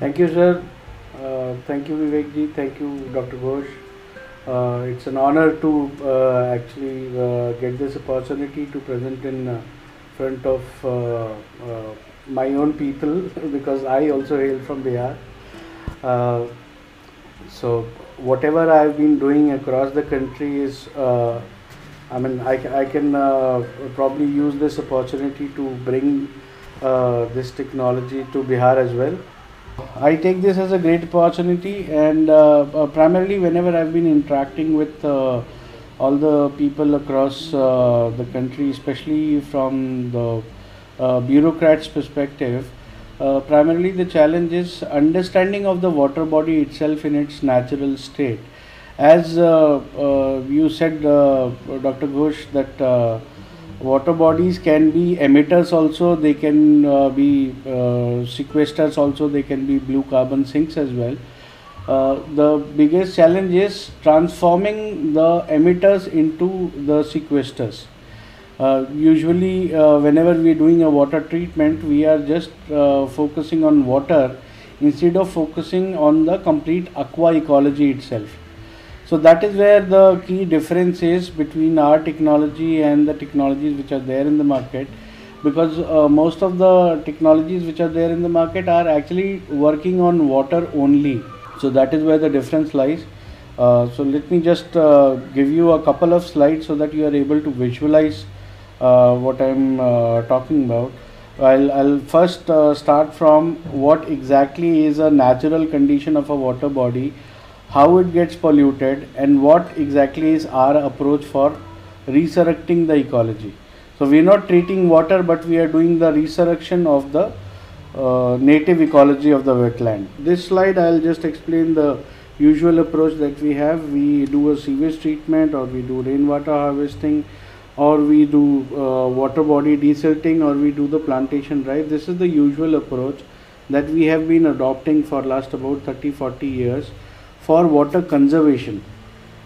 Thank you, sir. Thank you, Vivek Ji. Thank you, Dr. Ghosh. It's an honor to actually get this opportunity to present in front of my own people because I also hail from Bihar. So whatever I've been doing across the country is, I mean, I can probably use this opportunity to bring this technology to Bihar as well. I take this as a great opportunity, and primarily whenever I've been interacting with all the people across the country, especially from the bureaucrats' perspective, primarily the challenge is understanding of the water body itself in its natural state. As you said, Dr. Ghosh, that water bodies can be emitters also, they can be sequesters also, they can be blue carbon sinks as well. The biggest challenge is transforming the emitters into the sequesters. Usually whenever we are doing a water treatment, we are just focusing on water instead of focusing on the complete aqua ecology itself. So that is where the key difference is between our technology and the technologies which are there in the market, because most of the technologies which are there in the market are actually working on water only. So that is where the difference lies. So let me just give you a couple of slides so that you are able to visualize what I am talking about. I'll first start from what exactly is a natural condition of a water body, how it gets polluted, and what exactly is our approach for resurrecting the ecology. So we are not treating water, but we are doing the resurrection of the native ecology of the wetland. This slide I'll just explain the usual approach that we have. We do a sewage treatment, or we do rainwater harvesting, or we do water body desilting, or we do the plantation drive. This is the usual approach that we have been adopting for last about 30-40 years for water conservation.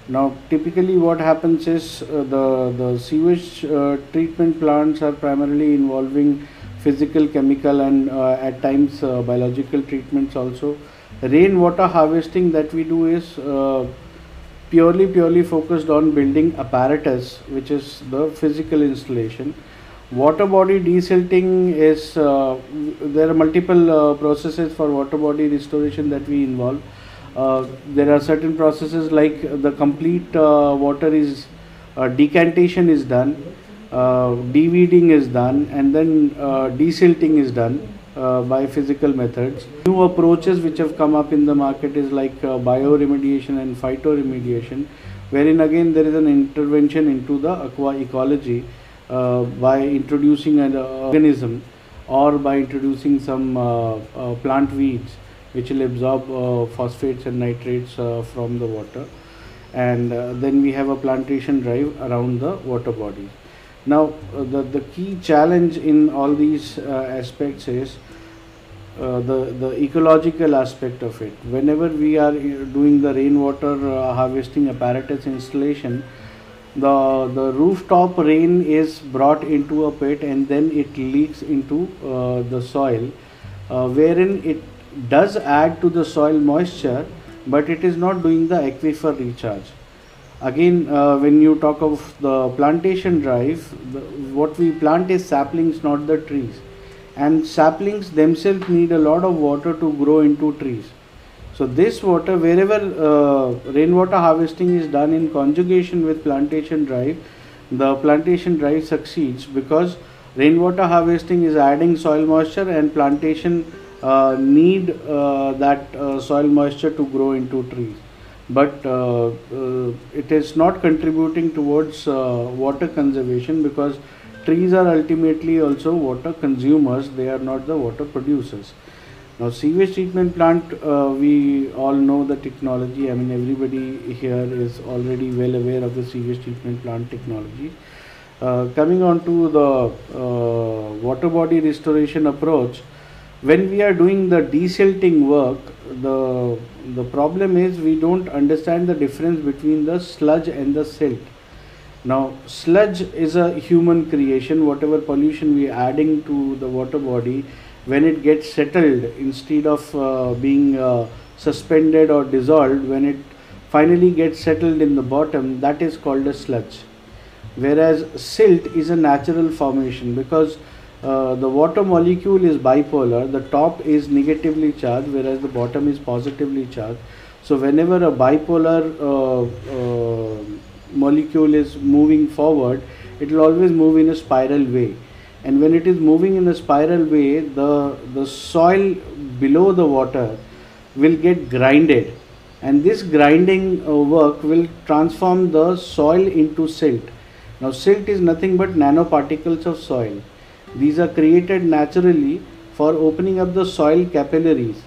Now typically what happens is the sewage treatment plants are primarily involving physical, chemical, and at times biological treatments also. Rainwater harvesting that we do is purely focused on building apparatus, which is the physical installation. Water body desilting is, there are multiple processes for water body restoration that we involve. There are certain processes like the complete water is decantation is done, de-weeding is done, and then desilting is done by physical methods. New approaches which have come up in the market is like bioremediation and phytoremediation, wherein again there is an intervention into the aqua ecology by introducing an organism or by introducing some plant weeds, which will absorb phosphates and nitrates from the water. And then we have a plantation drive around the water bodies. Now the key challenge in all these aspects is the ecological aspect of it. Whenever we are doing the rainwater harvesting apparatus installation, the rooftop rain is brought into a pit, and then it leaks into the soil, wherein it does add to the soil moisture, but it is not doing the aquifer recharge. Again, when you talk of the plantation drive, what we plant is saplings, not the trees, and saplings themselves need a lot of water to grow into trees. So this water, wherever rainwater harvesting is done in conjugation with plantation drive, the plantation drive succeeds because rainwater harvesting is adding soil moisture, and plantation need that soil moisture to grow into trees, but it is not contributing towards water conservation, because trees are ultimately also water consumers, they are not the water producers. Now sewage treatment plant, we all know the technology. I mean, everybody here is already well aware of the sewage treatment plant technology. Coming on to the water body restoration approach, when we are doing the desilting work, the problem is we don't understand the difference between the sludge and the silt. Now sludge is a human creation. Whatever pollution we are adding to the water body, when it gets settled, instead of being suspended or dissolved, when it finally gets settled in the bottom, that is called a sludge. Whereas silt is a natural formation, because the water molecule is bipolar. The top is negatively charged, whereas the bottom is positively charged. So whenever a bipolar molecule is moving forward, it will always move in a spiral way. And when it is moving in a spiral way, the soil below the water will get grinded, and this grinding work will transform the soil into silt. Now silt is nothing but nanoparticles of soil. These are created naturally for opening up the soil capillaries.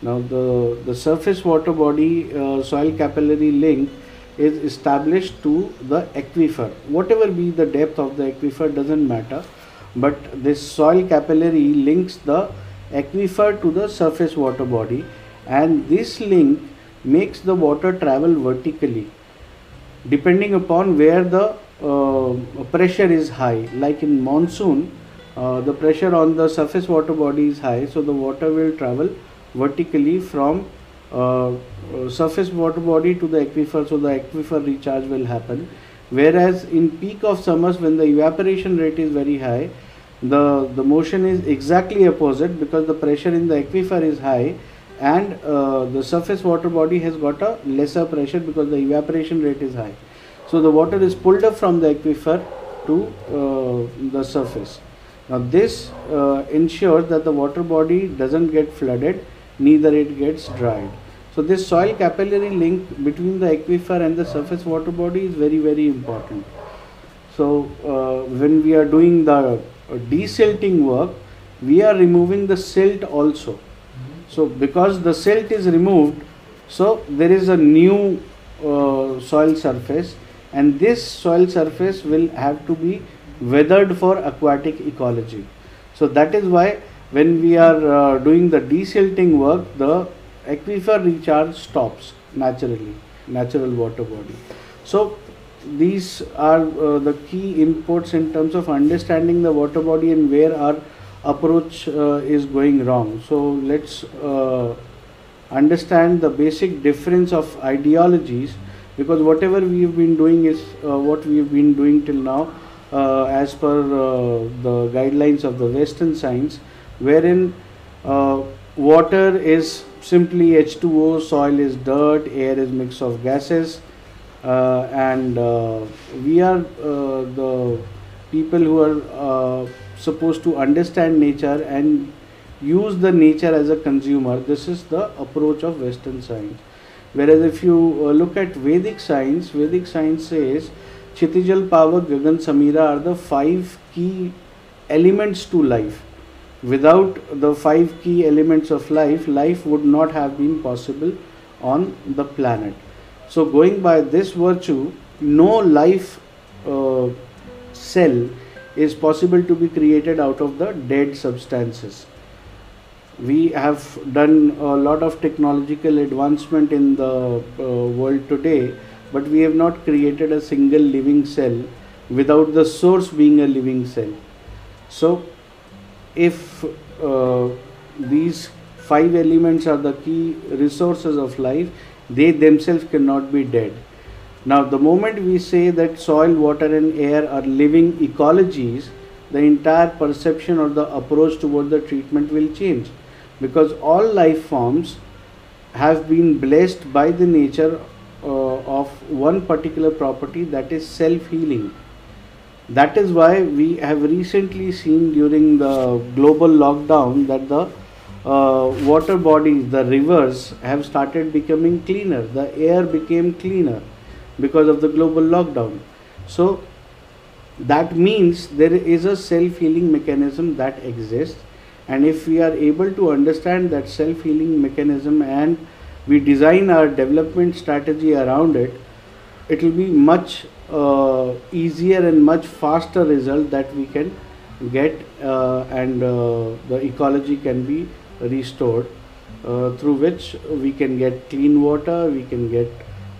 Now the surface water body soil capillary link is established to the aquifer. Whatever be the depth of the aquifer doesn't matter, but this soil capillary links the aquifer to the surface water body, and this link makes the water travel vertically depending upon where the pressure is high. Like in monsoon, the pressure on the surface water body is high, so the water will travel vertically from surface water body to the aquifer, so the aquifer recharge will happen. Whereas in peak of summers, when the evaporation rate is very high, the motion is exactly opposite, because the pressure in the aquifer is high and the surface water body has got a lesser pressure because the evaporation rate is high. So the water is pulled up from the aquifer to the surface. Now this ensures that the water body doesn't get flooded, neither it gets dried. So this soil capillary link between the aquifer and the surface water body is very, very important. So when we are doing the desilting work, we are removing the silt also. So because the silt is removed, so there is a new soil surface, and this soil surface will have to be weathered for aquatic ecology. So that is why when we are doing the desilting work, the aquifer recharge stops naturally, natural water body. So these are the key inputs in terms of understanding the water body and where our approach is going wrong. So let's understand the basic difference of ideologies, because whatever we have been doing is what we have been doing till now as per the guidelines of the Western science, wherein water is simply H2O, soil is dirt, air is mix of gases, and we are the people who are supposed to understand nature and use the nature as a consumer. This is the approach of Western science. Whereas if you look at Vedic science says Chitijal, Pavad, Vyogan, Samira are the 5 key elements to life. Without the 5 key elements of life, life would not have been possible on the planet. So going by this virtue, no life cell is possible to be created out of the dead substances. We have done a lot of technological advancement in the world today, but we have not created a single living cell without the source being a living cell. So if these 5 elements are the key resources of life, they themselves cannot be dead. Now the moment we say that soil, water and air are living ecologies, the entire perception or the approach toward the treatment will change, because all life forms have been blessed by the nature of one particular property, that is self-healing. That is why we have recently seen during the global lockdown that the water bodies, the rivers have started becoming cleaner. The air became cleaner because of the global lockdown. So that means there is a self-healing mechanism that exists, and if we are able to understand that self-healing mechanism and we design our development strategy around it, it will be much easier and much faster result that we can get, and the ecology can be restored, through which we can get clean water, we can get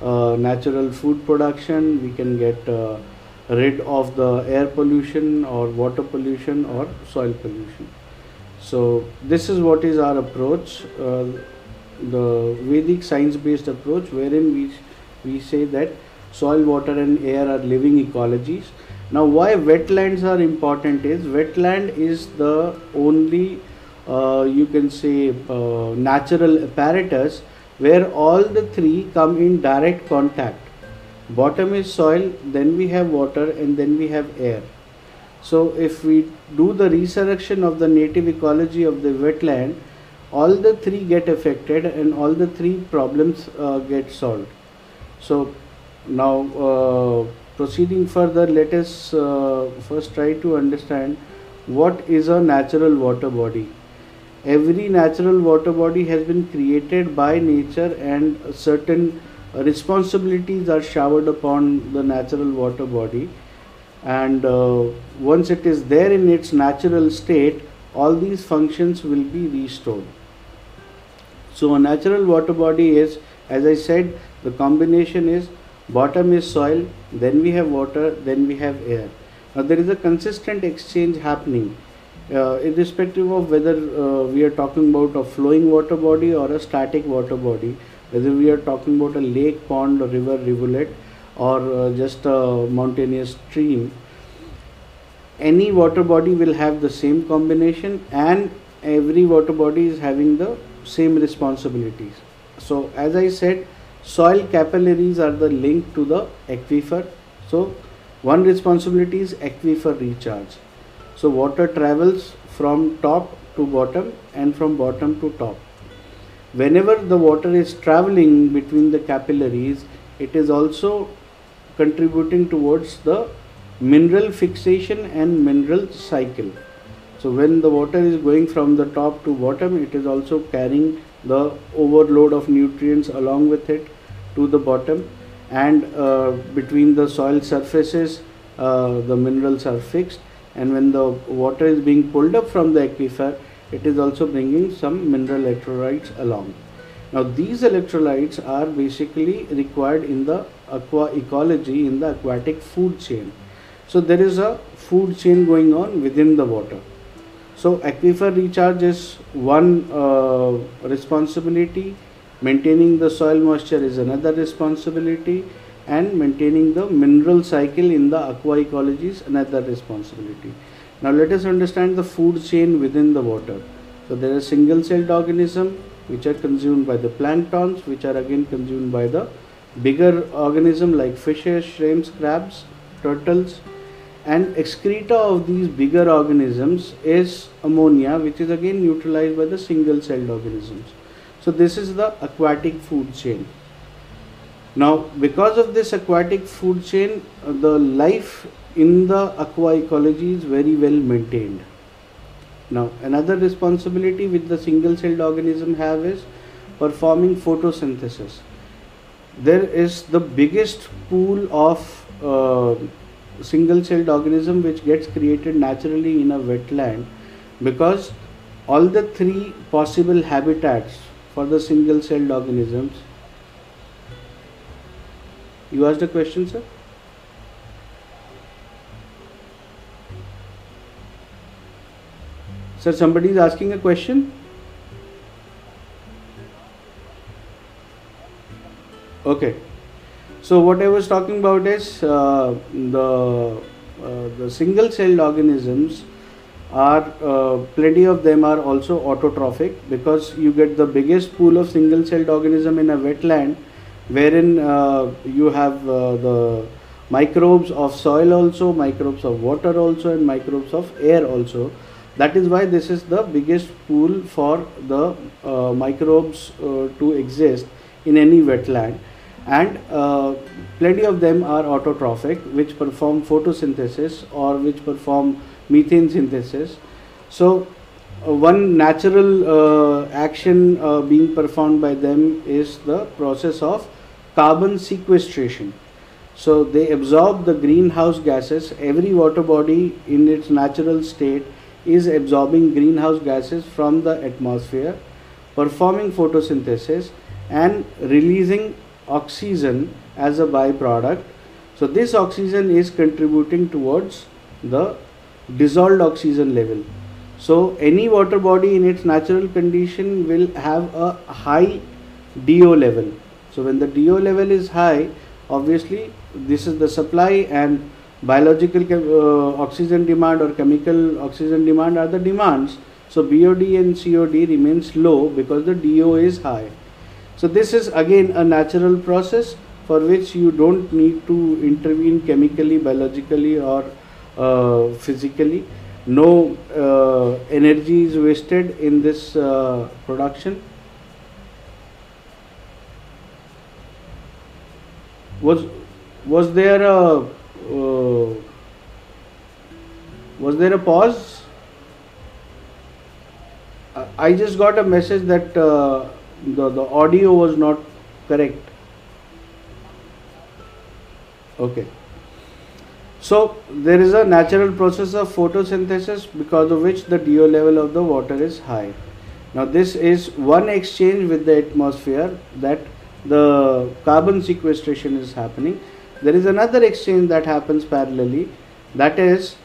natural food production, we can get rid of the air pollution or water pollution or soil pollution. So this is what is our approach, the Vedic science-based approach, wherein we say that soil, water and air are living ecologies. Now why wetlands are important is wetland is the only you can say natural apparatus where all the three come in direct contact. Bottom is soil, then we have water and then we have air. So if we do the resurrection of the native ecology of the wetland, all the three get affected and all the three problems get solved. So now proceeding further, let us first try to understand what is a natural water body. Every natural water body has been created by nature and certain responsibilities are showered upon the natural water body, and once it is there in its natural state, all these functions will be restored. So a natural water body is, as I said, the combination is bottom is soil, then we have water, then we have air. Now there is a consistent exchange happening irrespective of whether we are talking about a flowing water body or a static water body, whether we are talking about a lake, pond, or river, rivulet, or just a mountainous stream. Any water body will have the same combination and every water body is having the same responsibilities. So as I said, soil capillaries are the link to the aquifer. So one responsibility is aquifer recharge. So water travels from top to bottom and from bottom to top. Whenever the water is traveling between the capillaries, it is also contributing towards the mineral fixation and mineral cycle. So when the water is going from the top to bottom, it is also carrying the overload of nutrients along with it to the bottom, and between the soil surfaces the minerals are fixed, and when the water is being pulled up from the aquifer, it is also bringing some mineral electrolytes along. Now these electrolytes are basically required in the aqua ecology, in the aquatic food chain. So there is a food chain going on within the water. So aquifer recharge is one responsibility, maintaining the soil moisture is another responsibility, and maintaining the mineral cycle in the aqua ecology is another responsibility. Now let us understand the food chain within the water. So there are single-celled organisms which are consumed by the planktons, which are again consumed by the bigger organisms like fishes, shrimps, crabs, turtles, and excreta of these bigger organisms is ammonia, which is again neutralized by the single-celled organisms. So this is the aquatic food chain. Now because of this aquatic food chain, the life in the aqua ecology is very well maintained. Now another responsibility which the single-celled organism have is performing photosynthesis. There is the biggest pool of single-celled organism which gets created naturally in a wetland, because all the three possible habitats for the single-celled organisms. You asked a question, sir? Sir, somebody is asking a question? Okay. So what I was talking about is the single-celled organisms are plenty of them are also autotrophic, because you get the biggest pool of single-celled organism in a wetland, wherein you have the microbes of soil also, microbes of water also, and microbes of air also. That is why this is the biggest pool for the microbes to exist in any wetland, and plenty of them are autotrophic, which perform photosynthesis or which perform methane synthesis. So one natural action being performed by them is the process of carbon sequestration. So they absorb the greenhouse gases. Every water body in its natural state is absorbing greenhouse gases from the atmosphere, performing photosynthesis and releasing oxygen as a byproduct. So this oxygen is contributing towards the dissolved oxygen level. So any water body in its natural condition will have a high DO level. So when the DO level is high, obviously this is the supply, and biological oxygen demand or chemical oxygen demand are the demands. So BOD and COD remains low because the DO is high. So this is again a natural process for which you don't need to intervene chemically, biologically or physically. No energy is wasted in this production. Was there a pause? I just got a message that the audio was not correct. Okay. So there is a natural process of photosynthesis because of which the DO level of the water is high. Now this is one exchange with the atmosphere that the carbon sequestration is happening. There is another exchange that happens parallelly, that is,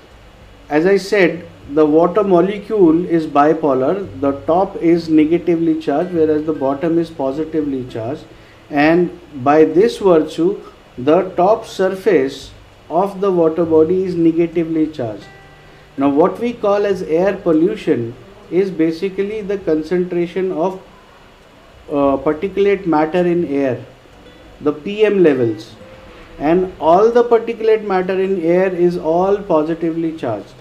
as I said, the water molecule is bipolar. The top is negatively charged whereas the bottom is positively charged, and by this virtue the top surface of the water body is negatively charged. Now what we call as air pollution is basically the concentration of particulate matter in air, the PM levels, and all the particulate matter in air is all positively charged.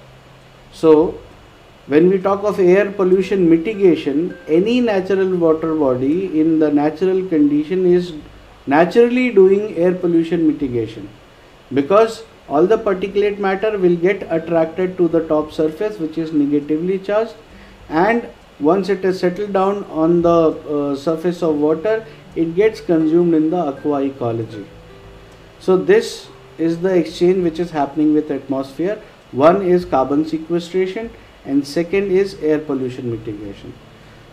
So when we talk of air pollution mitigation, any natural water body in the natural condition is naturally doing air pollution mitigation, because all the particulate matter will get attracted to the top surface which is negatively charged, and once it is settled down on the surface of water, it gets consumed in the aqua ecology. So this is the exchange which is happening with atmosphere. One is carbon sequestration and second is air pollution mitigation.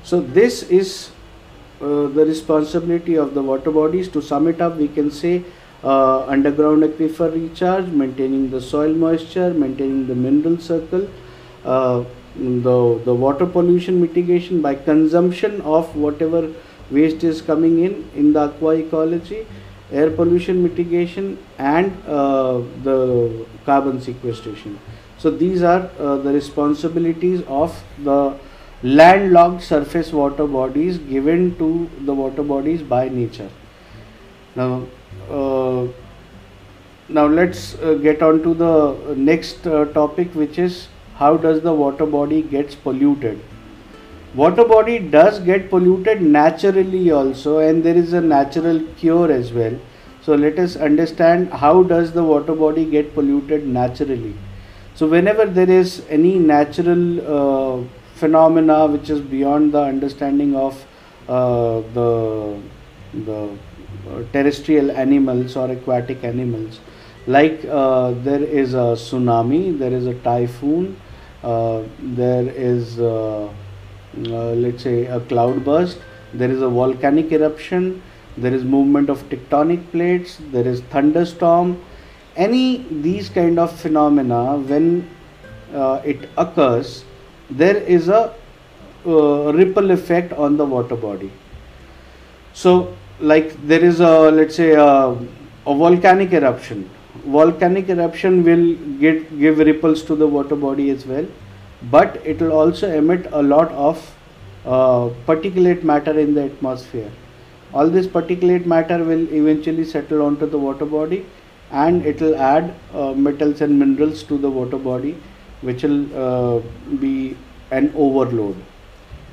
So this is the responsibility of the water bodies. To sum it up, we can say underground aquifer recharge, maintaining the soil moisture, maintaining the mineral circle, the water pollution mitigation by consumption of whatever waste is coming in the aqua ecology, air pollution mitigation and the carbon sequestration. So these are the responsibilities of the landlocked surface water bodies given to the water bodies by nature. Now, let's get on to the next topic, which is how does the water body gets polluted. Water body does get polluted naturally also, and there is a natural cure as well. So let us understand how does the water body get polluted naturally. So whenever there is any natural phenomena which is beyond the understanding of the terrestrial animals or aquatic animals, like there is a tsunami, there is a typhoon, there is let's say a cloudburst, there is a volcanic eruption, there is movement of tectonic plates, there is thunderstorm. Any these kind of phenomena, when it occurs, there is a ripple effect on the water body. So like there is a, let's say a volcanic eruption. Volcanic eruption will give ripples to the water body as well, but it will also emit a lot of particulate matter in the atmosphere. All this particulate matter will eventually settle onto the water body, and it will add metals and minerals to the water body, which will be an overload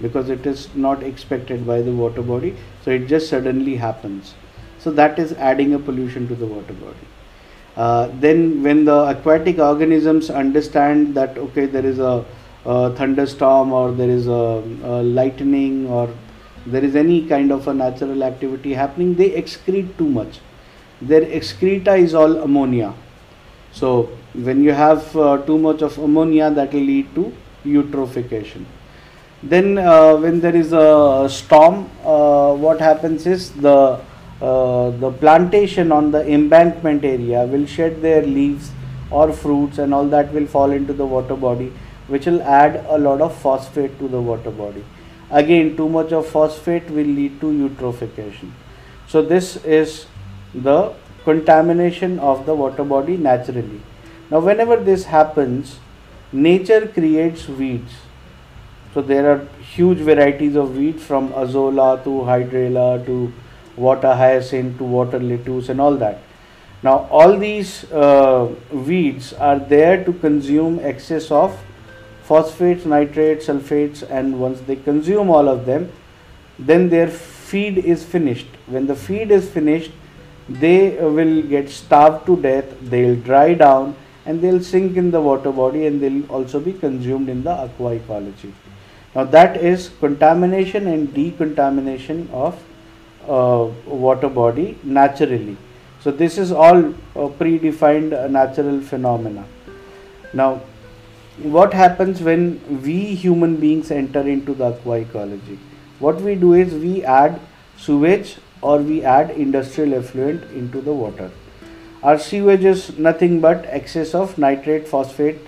because it is not expected by the water body. So it just suddenly happens. So that is adding a pollution to the water body. Then when the aquatic organisms understand that okay, there is a thunderstorm or there is a lightning or there is any kind of a natural activity happening, they excrete too much. Their excreta is all ammonia. So when you have too much of ammonia, that will lead to eutrophication. Then when there is a storm, what happens is the the plantation on the embankment area will shed their leaves or fruits, and all that will fall into the water body, which will add a lot of phosphate to the water body. Again, too much of phosphate will lead to eutrophication. So this is the contamination of the water body naturally. Now whenever this happens, nature creates weeds. So there are huge varieties of weeds, from Azolla to Hydrilla to water hyacinth to water lettuce and all that. Now all these weeds are there to consume excess of phosphates, nitrates, sulfates, and once they consume all of them, then their feed is finished. When the feed is finished, they will get starved to death, they'll dry down, and they'll sink in the water body, and they'll also be consumed in the aqua ecology. Now that is contamination and decontamination of water body naturally. So this is all predefined natural phenomena. Now what happens when we human beings enter into the aqua ecology? What we do is we add sewage or we add industrial effluent into the water. Our sewage is nothing but excess of nitrate, phosphate,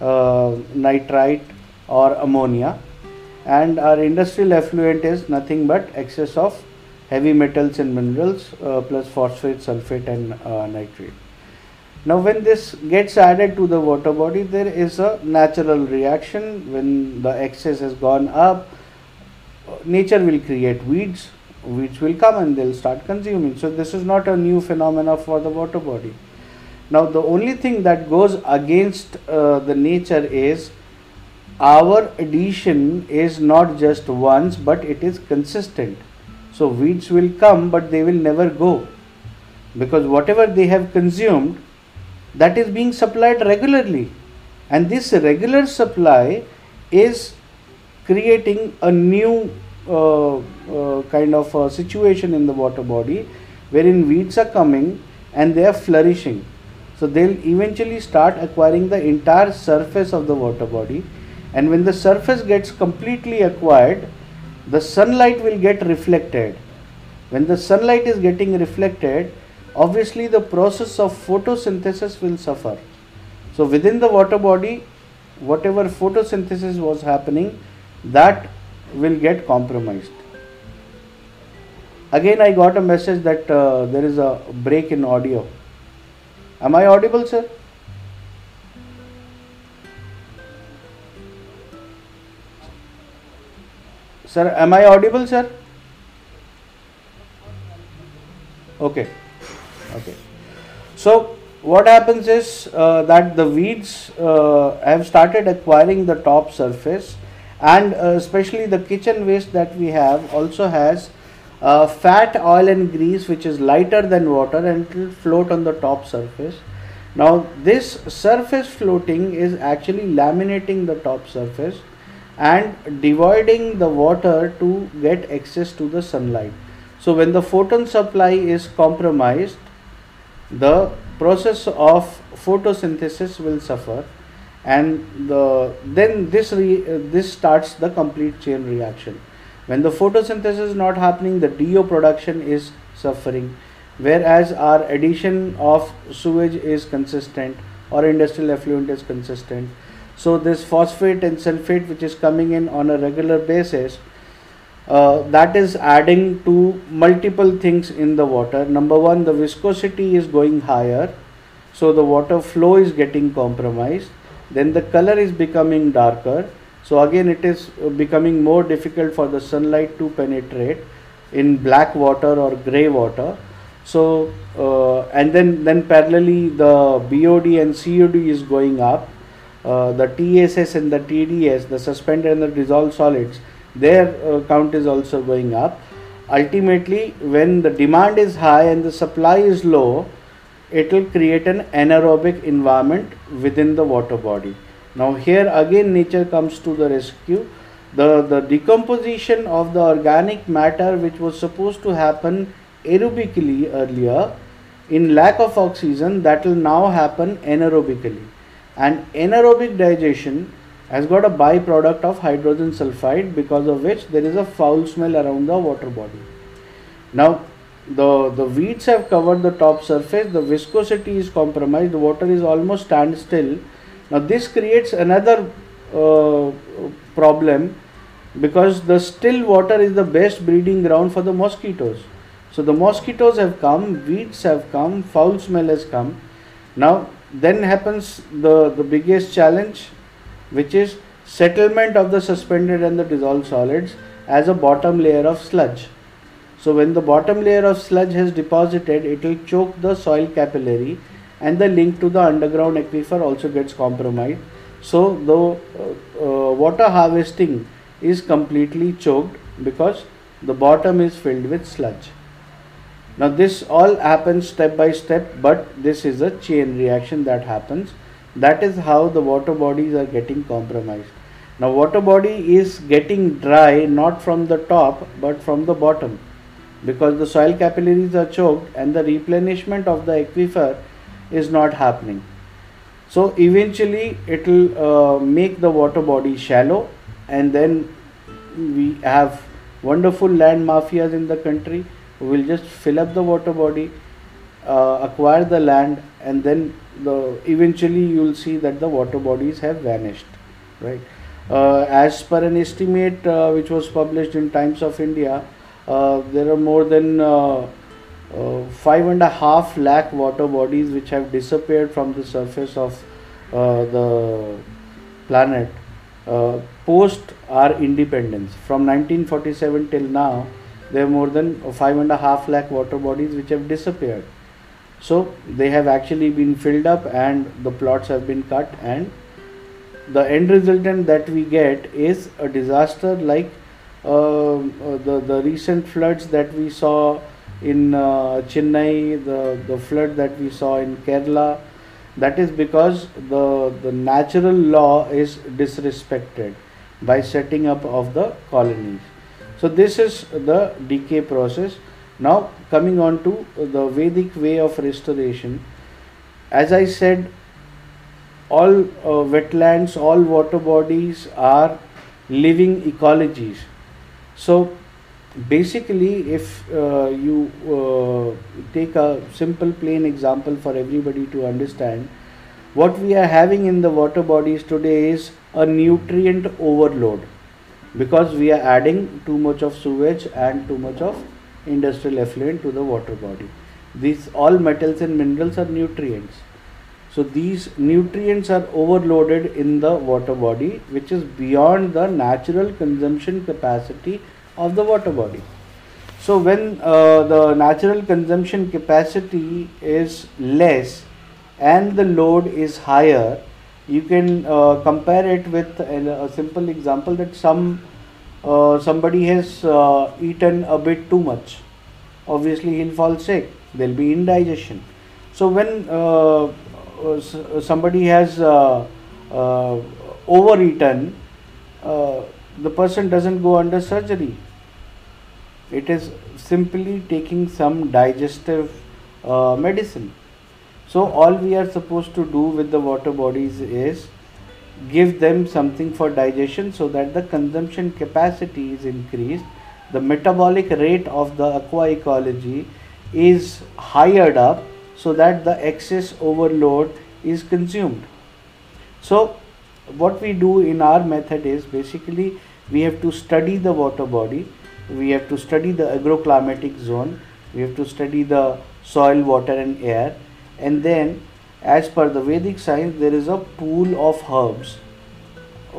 nitrite or ammonia, and our industrial effluent is nothing but excess of heavy metals and minerals plus phosphate, sulfate and nitrate. Now when this gets added to the water body, there is a natural reaction. When the excess has gone up, nature will create weeds. Weeds will come and they'll start consuming. So this is not a new phenomena for the water body. Now the only thing that goes against the nature is our addition is not just once, but it is consistent. So weeds will come, but they will never go, because whatever they have consumed, that is being supplied regularly, and this regular supply is creating a new kind of a situation in the water body, wherein weeds are coming and they are flourishing. So they'll eventually start acquiring the entire surface of the water body, and when the surface gets completely acquired, the sunlight will get reflected. When the sunlight is getting reflected, obviously the process of photosynthesis will suffer. So within the water body, whatever photosynthesis was happening, that will get compromised. Again, I got a message that there is a break in audio. Am I audible, sir? Sir, am I audible, sir? Okay. Okay, so what happens is that the weeds have started acquiring the top surface, and especially the kitchen waste that we have also has fat, oil and grease, which is lighter than water, and it will float on the top surface. Now this surface floating is actually laminating the top surface and dividing the water to get access to the sunlight. So when the photon supply is compromised, the process of photosynthesis will suffer, and then this starts the complete chain reaction. When the photosynthesis is not happening, the DO production is suffering, whereas our addition of sewage is consistent or industrial effluent is consistent. So this phosphate and sulfate, which is coming in on a regular basis, that is adding to multiple things in the water. Number one, the viscosity is going higher, so the water flow is getting compromised. Then the color is becoming darker, so again it is becoming more difficult for the sunlight to penetrate in black water or grey water. So and then parallelly the BOD and COD is going up. The TSS and the TDS, the suspended and the dissolved solids, their count is also going up. Ultimately, when the demand is high and the supply is low, it will create an anaerobic environment within the water body. Now here again nature comes to the rescue. The decomposition of the organic matter, which was supposed to happen aerobically earlier, in lack of oxygen, that will now happen anaerobically. And anaerobic digestion has got a byproduct of hydrogen sulfide, because of which there is a foul smell around the water body. Now The weeds have covered the top surface, the viscosity is compromised, the water is almost standstill. Now this creates another problem, because the still water is the best breeding ground for the mosquitoes. So the mosquitoes have come, weeds have come, foul smell has come. Now then happens the biggest challenge, which is settlement of the suspended and the dissolved solids as a bottom layer of sludge. So when the bottom layer of sludge has deposited, it will choke the soil capillary and the link to the underground aquifer also gets compromised. So the water harvesting is completely choked because the bottom is filled with sludge. Now this all happens step by step, but this is a chain reaction that happens. That is how the water bodies are getting compromised. Now water body is getting dry, not from the top but from the bottom, because the soil capillaries are choked and the replenishment of the aquifer is not happening. So eventually it will make the water body shallow, and then we have wonderful land mafias in the country who will just fill up the water body, acquire the land, and then eventually you will see that the water bodies have vanished, right? As per an estimate which was published in Times of India, there are more than 5.5 lakh water bodies which have disappeared from the surface of the planet post our independence. From 1947 till now, there are more than 5.5 lakh water bodies which have disappeared. So they have actually been filled up and the plots have been cut, and the end resultant that we get is a disaster like the recent floods that we saw in Chennai, the flood that we saw in Kerala. That is because the natural law is disrespected by setting up of the colonies. So this is the decay process. Now coming on to the Vedic way of restoration. As I said, all wetlands, all water bodies are living ecologies. So basically, if you take a simple plain example for everybody to understand, what we are having in the water bodies today is a nutrient overload, because we are adding too much of sewage and too much of industrial effluent to the water body. These all metals and minerals are nutrients. So these nutrients are overloaded in the water body, which is beyond the natural consumption capacity of the water body. So when the natural consumption capacity is less and the load is higher, you can compare it with a simple example that somebody has eaten a bit too much. Obviously he'll fall sick, there'll be indigestion. So when somebody has overeaten, the person doesn't go under surgery. It is simply taking some digestive medicine. So all we are supposed to do with the water bodies is give them something for digestion, so that the consumption capacity is increased, the metabolic rate of the aqua ecology is highered up, so that the excess overload is consumed. So what we do in our method is basically we have to study the water body, we have to study the agroclimatic zone, we have to study the soil, water and air, and then as per the Vedic science there is a pool of herbs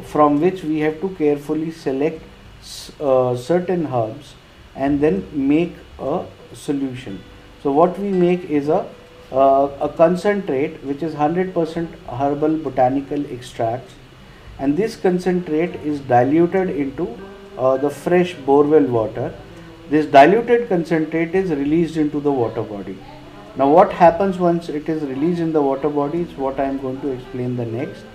from which we have to carefully select certain herbs and then make a solution. So what we make is a concentrate which is 100% herbal botanical extracts, and this concentrate is diluted into the fresh borewell water. This diluted concentrate is released into the water body. Now what happens once it is released in the water body is what I am going to explain the next.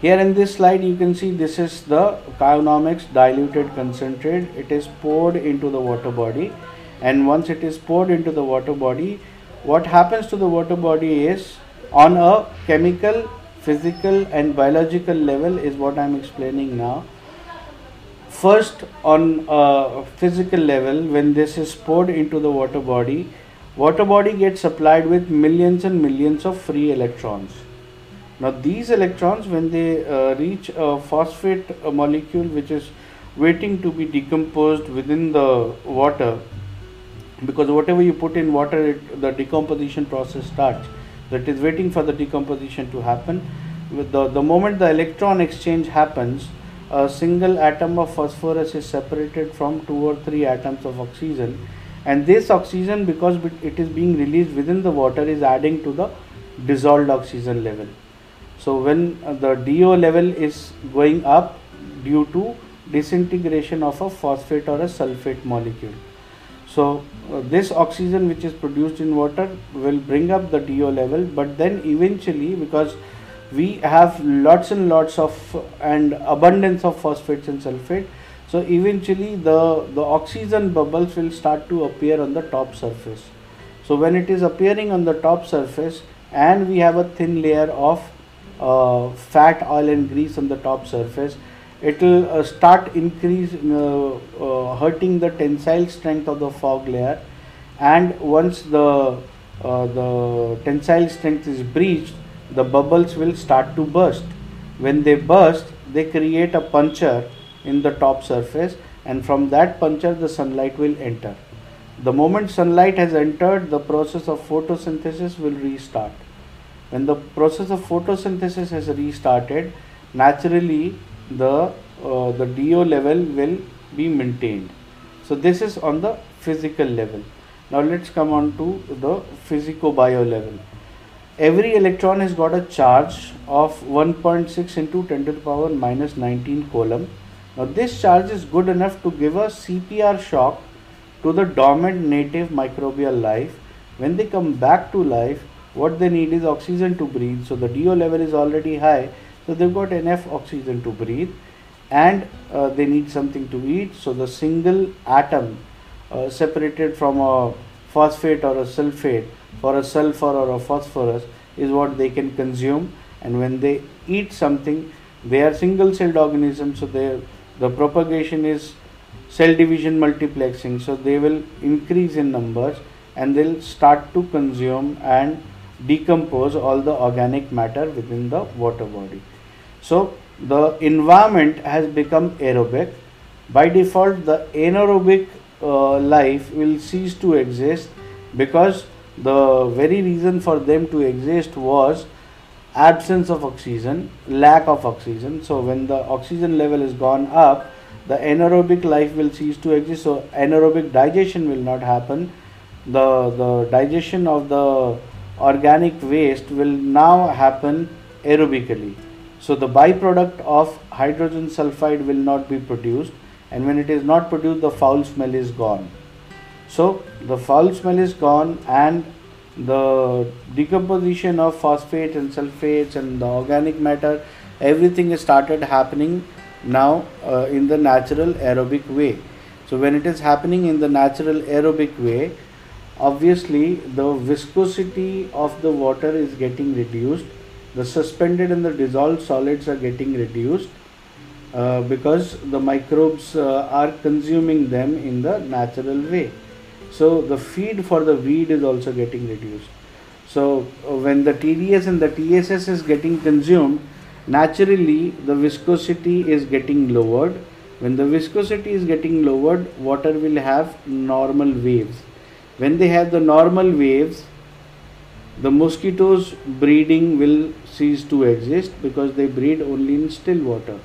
Here in this slide you can see this is the Chionomics diluted concentrate. It is poured into the water body, and once it is poured into the water body, what happens to the water body is, on a chemical, physical and biological level is what I am explaining now. First, on a physical level, when this is poured into the water body gets supplied with millions and millions of free electrons. Now these electrons, when they reach a phosphate molecule which is waiting to be decomposed within the water, because whatever you put in water, the decomposition process starts. That is waiting for the decomposition to happen. With the moment the electron exchange happens, a single atom of phosphorus is separated from 2 or 3 atoms of oxygen, and this oxygen, because it is being released within the water, is adding to the dissolved oxygen level. So when the DO level is going up due to disintegration of a phosphate or a sulfate molecule, so this oxygen which is produced in water will bring up the DO level, but then eventually, because we have lots and lots of and abundance of phosphates and sulfate, so eventually the oxygen bubbles will start to appear on the top surface. So when it is appearing on the top surface and we have a thin layer of fat, oil and grease on the top surface, it will start hurting the tensile strength of the fog layer, and once the tensile strength is breached, the bubbles will start to burst. When they burst, they create a puncture in the top surface, and from that puncture the sunlight will enter. The moment sunlight has entered, the process of photosynthesis will restart. When the process of photosynthesis has restarted, naturally the DO level will be maintained. So this is on the physical level. Now let's come on to the physico-bio level. Every electron has got a charge of 1.6 into 10 to the power minus 19 coulomb. Now this charge is good enough to give a CPR shock to the dormant native microbial life. When they come back to life, what they need is oxygen to breathe. So the DO level is already high, so they've got enough oxygen to breathe, and they need something to eat. So the single atom separated from a phosphate or a sulfate or a sulfur or a phosphorus is what they can consume, and when they eat something, they are single-celled organisms, so the propagation is cell division multiplexing, so they will increase in numbers and they'll start to consume and decompose all the organic matter within the water body. So the environment has become aerobic. By default, the anaerobic life will cease to exist, because the very reason for them to exist was absence of oxygen, lack of oxygen. So when the oxygen level is gone up, the anaerobic life will cease to exist, so anaerobic digestion will not happen. The digestion of the organic waste will now happen aerobically. So the byproduct of hydrogen sulfide will not be produced, and when it is not produced, the foul smell is gone. So the foul smell is gone, and the decomposition of phosphate and sulfates and the organic matter, everything has started happening now in the natural aerobic way. So when it is happening in the natural aerobic way, obviously the viscosity of the water is getting reduced, the suspended and the dissolved solids are getting reduced because the microbes are consuming them in the natural way. So the feed for the weed is also getting reduced. So when the TDS and the TSS is getting consumed, naturally the viscosity is getting lowered. When the viscosity is getting lowered, water will have normal waves. When they have the normal waves, the mosquitoes breeding will cease to exist, because they breed only in still water.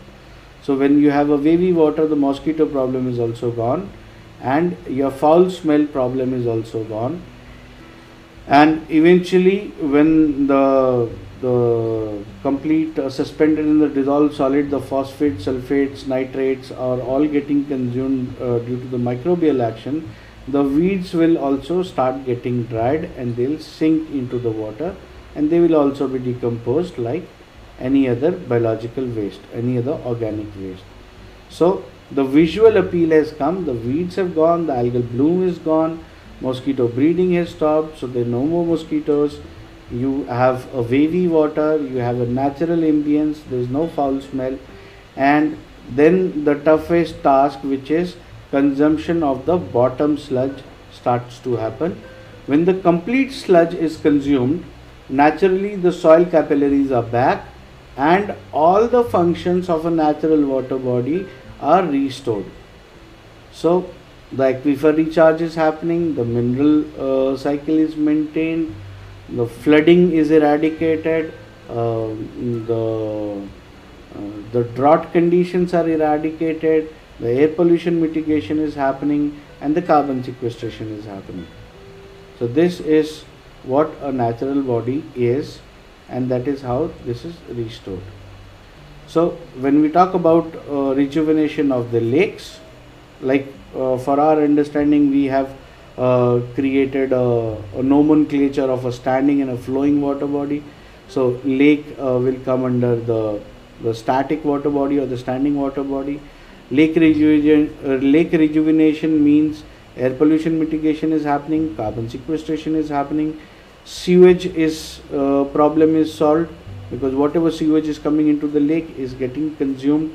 So when you have a wavy water, the mosquito problem is also gone, and your foul smell problem is also gone. And eventually, when the complete suspended in the dissolved solid, the phosphates, sulfates, nitrates are all getting consumed due to the microbial action, the weeds will also start getting dried, and they will sink into the water, and they will also be decomposed like any other biological waste, any other organic waste. So the visual appeal has come, the weeds have gone, the algal bloom is gone, mosquito breeding has stopped, so there are no more mosquitoes, you have a wavy water, you have a natural ambience, there is no foul smell, and Then the toughest task, which is consumption of the bottom sludge, starts to happen. When the complete sludge is consumed, naturally the soil capillaries are back and all the functions of a natural water body are restored. So the aquifer recharge is happening, the mineral cycle is maintained, the flooding is eradicated, the drought conditions are eradicated, the air pollution mitigation is happening, and the carbon sequestration is happening. So this is what a natural body is, and that is how this is restored. So when we talk about rejuvenation of the lakes, like for our understanding, we have created a nomenclature of a standing and a flowing water body. So lake will come under the static water body or the standing water body. Lake rejuvenation means air pollution mitigation is happening, carbon sequestration is happening, sewage is problem is solved, because whatever sewage is coming into the lake is getting consumed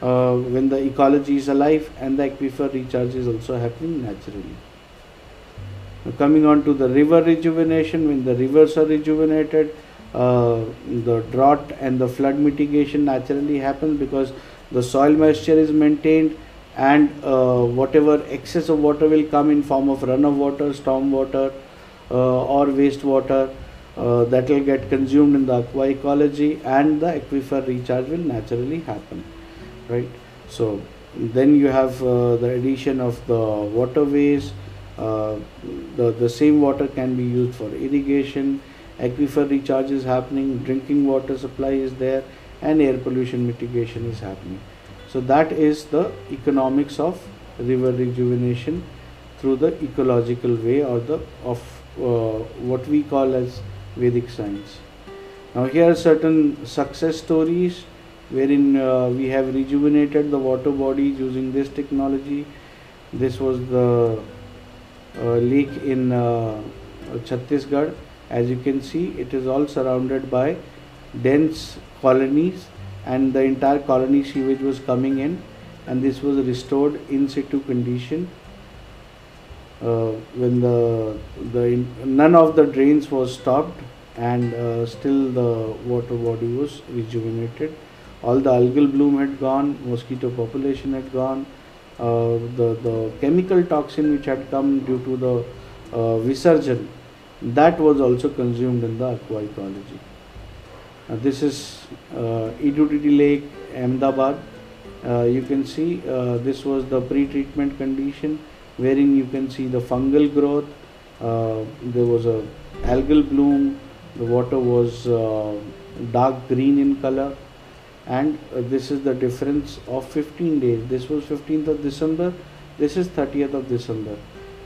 when the ecology is alive, and the aquifer recharge is also happening naturally. Now, coming on to the river rejuvenation, when the rivers are rejuvenated, the drought and the flood mitigation naturally happens because the soil moisture is maintained, and whatever excess of water will come in form of runoff water, storm water or wastewater, that will get consumed in the aqua ecology, and the aquifer recharge will naturally happen, right? So then you have the addition of the waterways, the same water can be used for irrigation, aquifer recharge is happening, drinking water supply is there, and air pollution mitigation is happening. So that is the economics of river rejuvenation through the ecological way, or the what we call as Vedic science. Now here are certain success stories wherein we have rejuvenated the water bodies using this technology. This was the lake in Chhattisgarh. As you can see, it is all surrounded by dense colonies, and the entire colony sewage was coming in, and this was restored in situ condition when none of the drains was stopped, and still the water body was rejuvenated. All the algal bloom had gone, mosquito population had gone, the chemical toxin which had come due to the visarjan, that was also consumed in the aqua ecology. This is Idudiri Lake, Ahmedabad. You can see this was the pre-treatment condition, wherein you can see the fungal growth. There was a algal bloom. The water was dark green in color, and this is the difference of 15 days. This was 15th of December. This is 30th of December.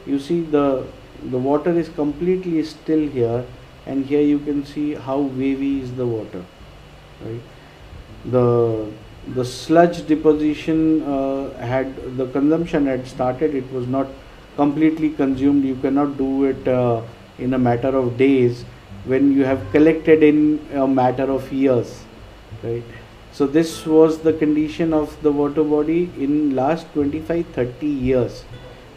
You see the water is completely still here. And here you can see how wavy is the water, right? The sludge deposition the consumption had started. It was not completely consumed. You cannot do it in a matter of days when you have collected in a matter of years, right? So this was the condition of the water body in last 25-30 years.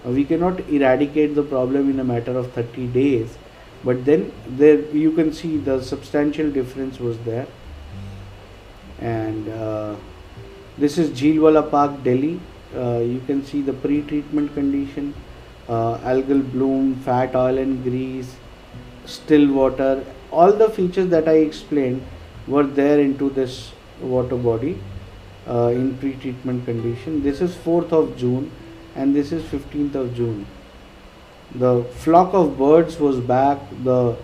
We cannot eradicate the problem in a matter of 30 days. But then there you can see the substantial difference was there. And this is Jheel Wala Park, Delhi. You can see the pre-treatment condition, algal bloom, fat, oil and grease, still water. All the features that I explained were there into this water body in pre-treatment condition. This is 4th of June and this is 15th of June. The flock of birds was back, the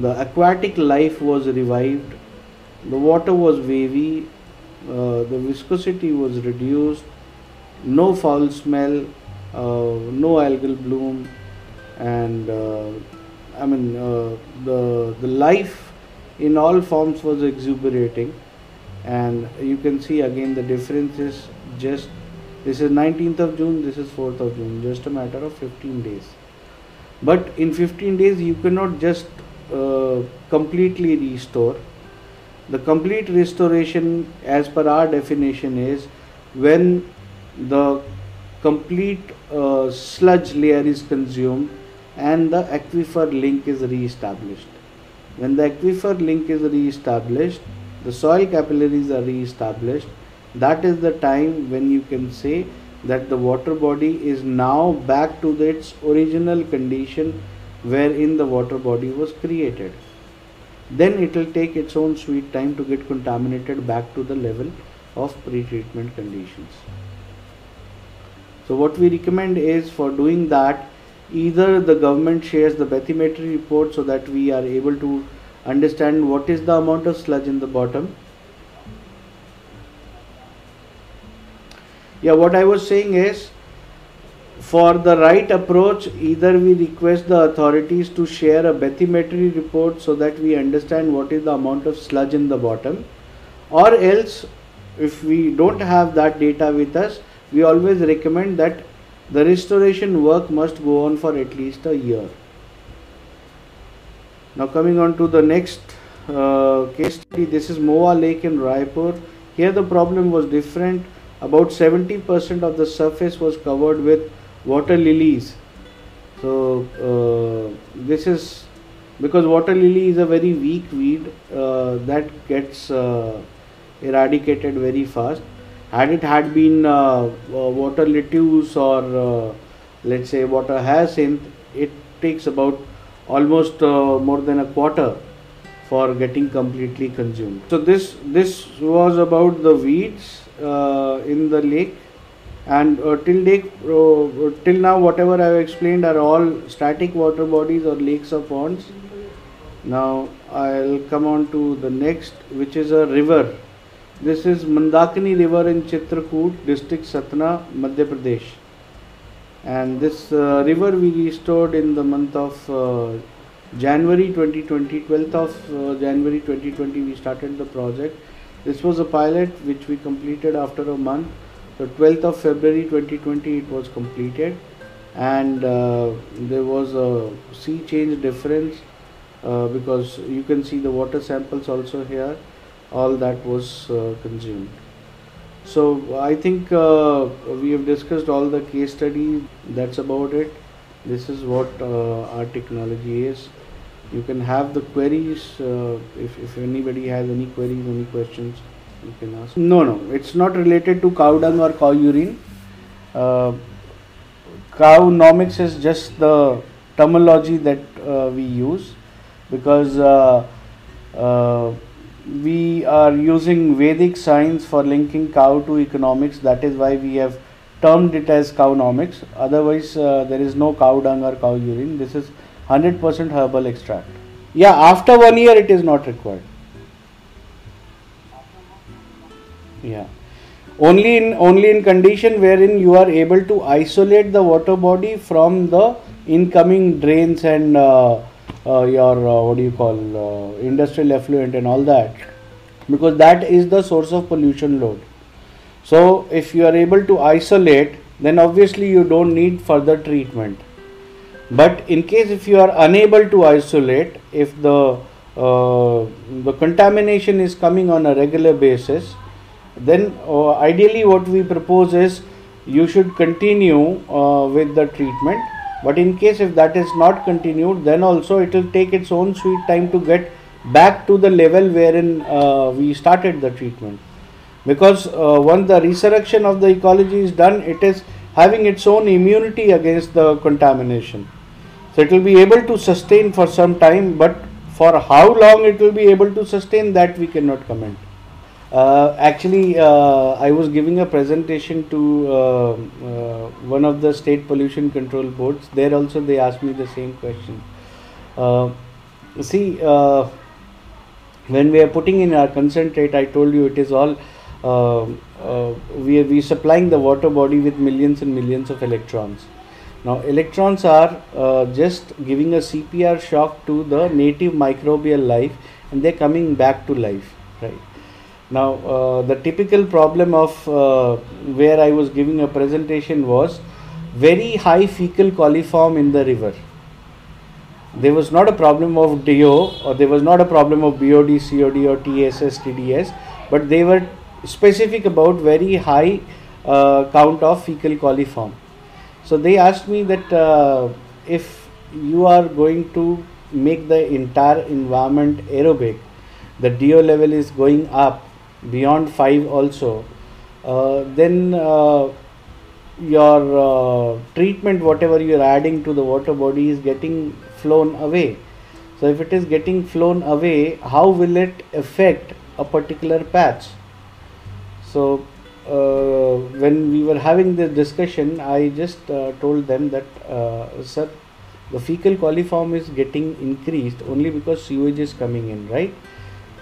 aquatic life was revived, the water was wavy, the viscosity was reduced, no foul smell, no algal bloom, and I mean the life in all forms was exuberating. And you can see again the difference is just, this is 19th of June, this is 4th of June, just a matter of 15 days. But in 15 days you cannot just completely restore. The complete restoration as per our definition is when the complete sludge layer is consumed and the aquifer link is re-established. When the aquifer link is re-established, the soil capillaries are re-established. That is the time when you can say that the water body is now back to its original condition wherein the water body was created. Then it will take its own sweet time to get contaminated back to the level of pre-treatment conditions. So what we recommend is, for doing that, either the government shares the bathymetry report so that we are able to understand what is the amount of sludge in the bottom. Yeah, what I was saying is, for the right approach, either we request the authorities to share a bathymetry report so that we understand what is the amount of sludge in the bottom, or else if we don't have that data with us, we always recommend that the restoration work must go on for at least a year. Now coming on to the next case study, this is Moa Lake in Raipur. Here the problem was different. About 70% of the surface was covered with water lilies. So this is because water lily is a very weak weed that gets eradicated very fast. Had it had been water lettuce or let's say water hyacinth, it takes about almost more than a quarter for getting completely consumed. So this was about the weeds in the lake, and till now whatever I have explained are all static water bodies or lakes or ponds. Now I'll come on to the next, which is a river. This is Mandakini River in Chitrakoot, district Satna, Madhya Pradesh, and this river we restored in the month of January 2020, 12th of January 2020 we started the project. This was a pilot which we completed after a month. So 12th of February 2020 it was completed, and there was a sea change difference because you can see the water samples also here. All that was consumed. So I think we have discussed all the case studies. That's about it. This is what our technology is. You can have the queries if anybody has any queries, any questions, you can ask. No, it's not related to cow dung or cow urine. Chionomics is just the terminology that we use, because we are using Vedic science for linking cow to economics. That is why we have termed it as Chionomics. Otherwise there is no cow dung or cow urine. This is 100% herbal extract. Yeah, after 1 year it is not required. Yeah, only in condition wherein you are able to isolate the water body from the incoming drains and your industrial effluent and all that, because that is the source of pollution load. So if you are able to isolate, then obviously you don't need further treatment. But in case if you are unable to isolate, if the contamination is coming on a regular basis, then ideally what we propose is you should continue with the treatment. But in case if that is not continued, then also it will take its own sweet time to get back to the level wherein we started the treatment. Because once the resurrection of the ecology is done, it is having its own immunity against the contamination. So it will be able to sustain for some time, but for how long it will be able to sustain, that we cannot comment. Actually, I was giving a presentation to one of the state pollution control boards. There also they asked me the same question. When we are putting in our concentrate, I told you it is all, we are supplying the water body with millions and millions of electrons. Now electrons are just giving a CPR shock to the native microbial life, and they are coming back to life, right? Now the typical problem of where I was giving a presentation was very high fecal coliform in the river. There was not a problem of DO, or there was not a problem of BOD, COD or TSS, TDS, but they were specific about very high count of fecal coliform. So they asked me that if you are going to make the entire environment aerobic, the DO level is going up beyond 5 also, then your treatment, whatever you are adding to the water body, is getting flown away. So if it is getting flown away, how will it affect a particular patch? So when we were having the discussion, I just told them that sir, the fecal coliform is getting increased only because sewage is coming in, right?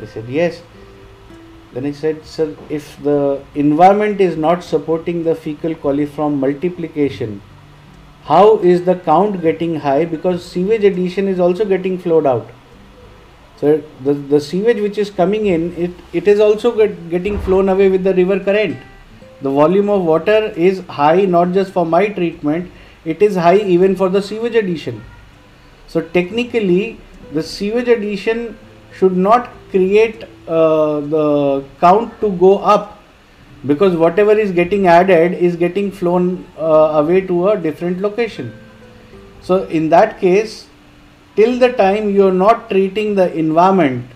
They said yes. Then I said, sir, if the environment is not supporting the fecal coliform multiplication, how is the count getting high? Because sewage addition is also getting flowed out. So the sewage which is coming in, it is also getting flown away with the river current. The volume of water is high, not just for my treatment, it is high even for the sewage addition. So technically, the sewage addition should not create the count to go up, because whatever is getting added is getting flown away to a different location. So in that case, till the time you are not treating the environment,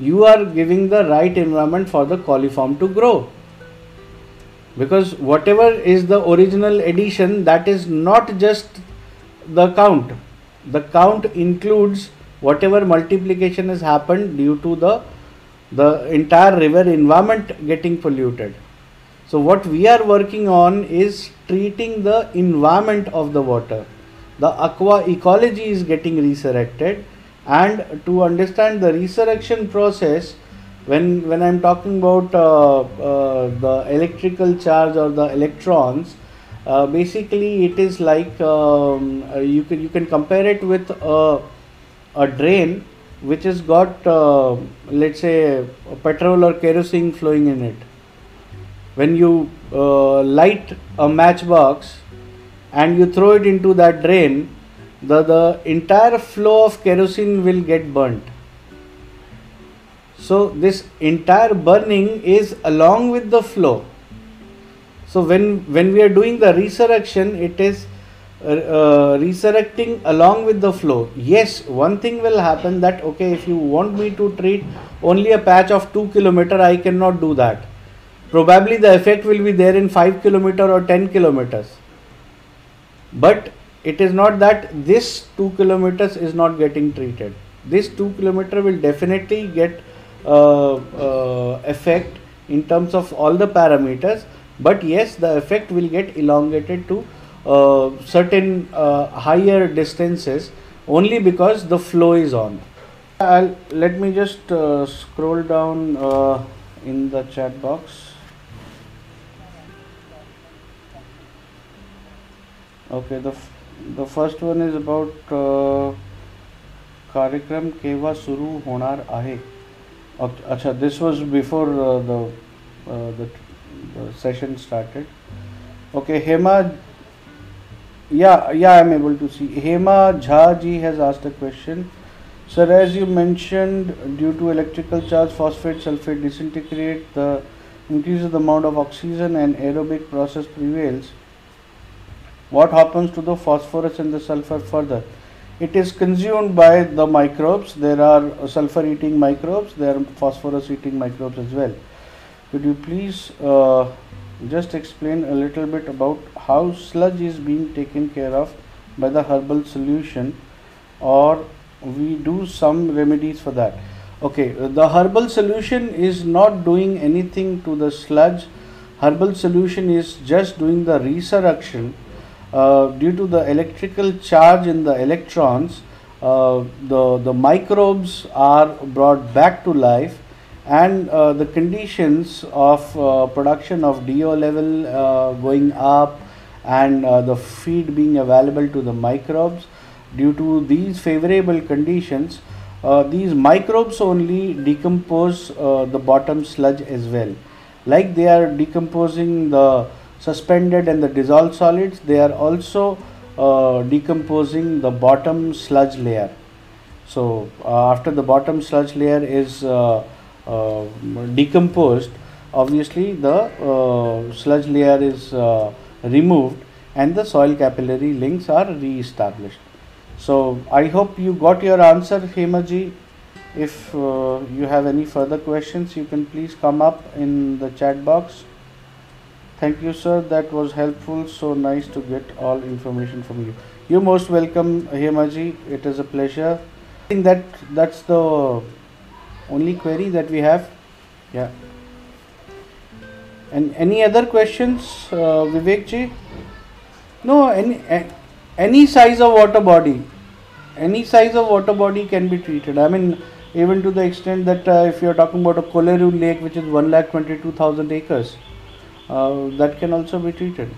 you are giving the right environment for the coliform to grow. Because whatever is the original addition, that is not just the count. The count includes whatever multiplication has happened due to the entire river environment getting polluted. So what we are working on is treating the environment of the water. The aqua ecology is getting resurrected, and to understand the resurrection process, when I'm talking about the electrical charge or the electrons, basically it is like you can compare it with a drain which has got let's say petrol or kerosene flowing in it. When you light a matchbox and you throw it into that drain, the entire flow of kerosene will get burnt. So this entire burning is along with the flow. So when we are doing the resurrection, it is resurrecting along with the flow. Yes, one thing will happen that, okay, if you want me to treat only a patch of 2 km, I cannot do that. Probably the effect will be there in 5 km or 10 km. But it is not that this 2 km is not getting treated. This 2 km will definitely get effect in terms of all the parameters. But yes, the effect will get elongated to certain higher distances only because the flow is on. Let me just scroll down in the chat box. Okay, the first one is about कार्यक्रम केव्हा सुरू होणार आहे. अच्छा, this was before the session started. Okay, Hema. Yeah, I'm able to see. Hema Jha ji has asked a question. Sir, as you mentioned, due to electrical charge, phosphate, sulfate disintegrate, the increases the amount of oxygen and aerobic process prevails. What happens to the phosphorus and the sulfur further? It is consumed by the microbes. There are sulfur eating microbes, there are phosphorus eating microbes as well. Could you please just explain a little bit about how sludge is being taken care of by the herbal solution, or we do some remedies for that? Okay, the herbal solution is not doing anything to the sludge. Herbal solution is just doing the resurrection. Due to the electrical charge in the electrons, the microbes are brought back to life, and the conditions of production of DO level going up, and the feed being available to the microbes, due to these favorable conditions, these microbes only decompose the bottom sludge as well. Like they are decomposing the suspended and the dissolved solids, they are also decomposing the bottom sludge layer. So after the bottom sludge layer is decomposed, obviously the sludge layer is removed and the soil capillary links are re-established. So I hope you got your answer, Hema Ji. If you have any further questions, you can please come up in the chat box. Thank you, sir. That was helpful. So nice to get all information from you. You're most welcome, Hema Ji. It is a pleasure. I think that's the only query that we have. Yeah. And any other questions, Vivek Ji? No, any size of water body. Any size of water body can be treated. I mean, even to the extent that if you are talking about a Kolaru lake, which is 122,000 acres, that can also be treated.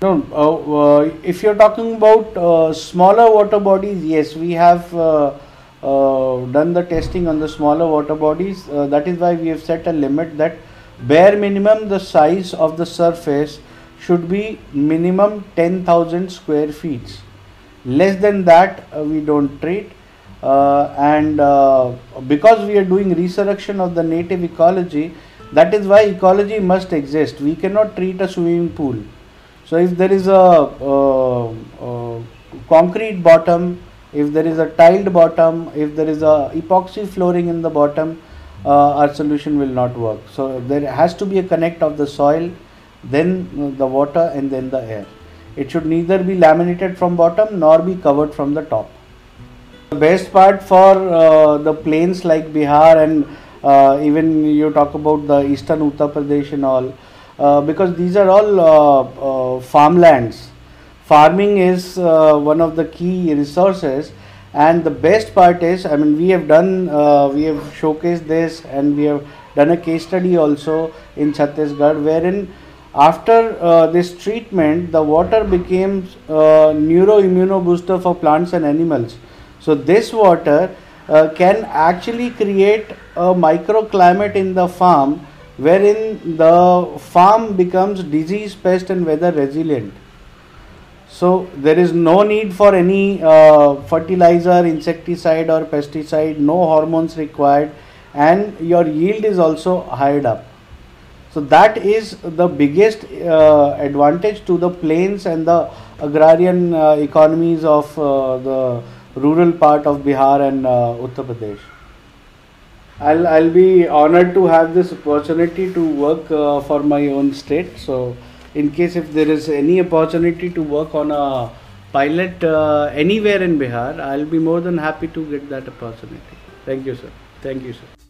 No, if you are talking about smaller water bodies, yes, we have done the testing on the smaller water bodies. That is why we have set a limit that bare minimum the size of the surface should be minimum 10,000 square feet. Less than that we don't treat, and because we are doing resurrection of the native ecology, that is why ecology must exist. We cannot treat a swimming pool. So if there is a concrete bottom, if there is a tiled bottom, if there is a epoxy flooring in the bottom, our solution will not work. So there has to be a connect of the soil, then the water, and then the air. It should neither be laminated from bottom nor be covered from the top. The best part for the plains like Bihar and even you talk about the eastern Uttar Pradesh and all, because these are all farmlands. Farming is one of the key resources, and the best part is, I mean, we have showcased this, and we have done a case study also in Chhattisgarh, wherein after this treatment, the water became neuroimmuno booster for plants and animals. So this water can actually create a microclimate in the farm, wherein the farm becomes disease, pest and weather resilient. So there is no need for any fertilizer, insecticide or pesticide, no hormones required, and your yield is also higher up. So that is the biggest advantage to the plains and the agrarian economies of the rural part of Bihar and Uttar Pradesh. I'll be honored to have this opportunity to work for my own state. So in case if there is any opportunity to work on a pilot anywhere in Bihar, I'll be more than happy to get that opportunity. Thank you, sir. Thank you, sir.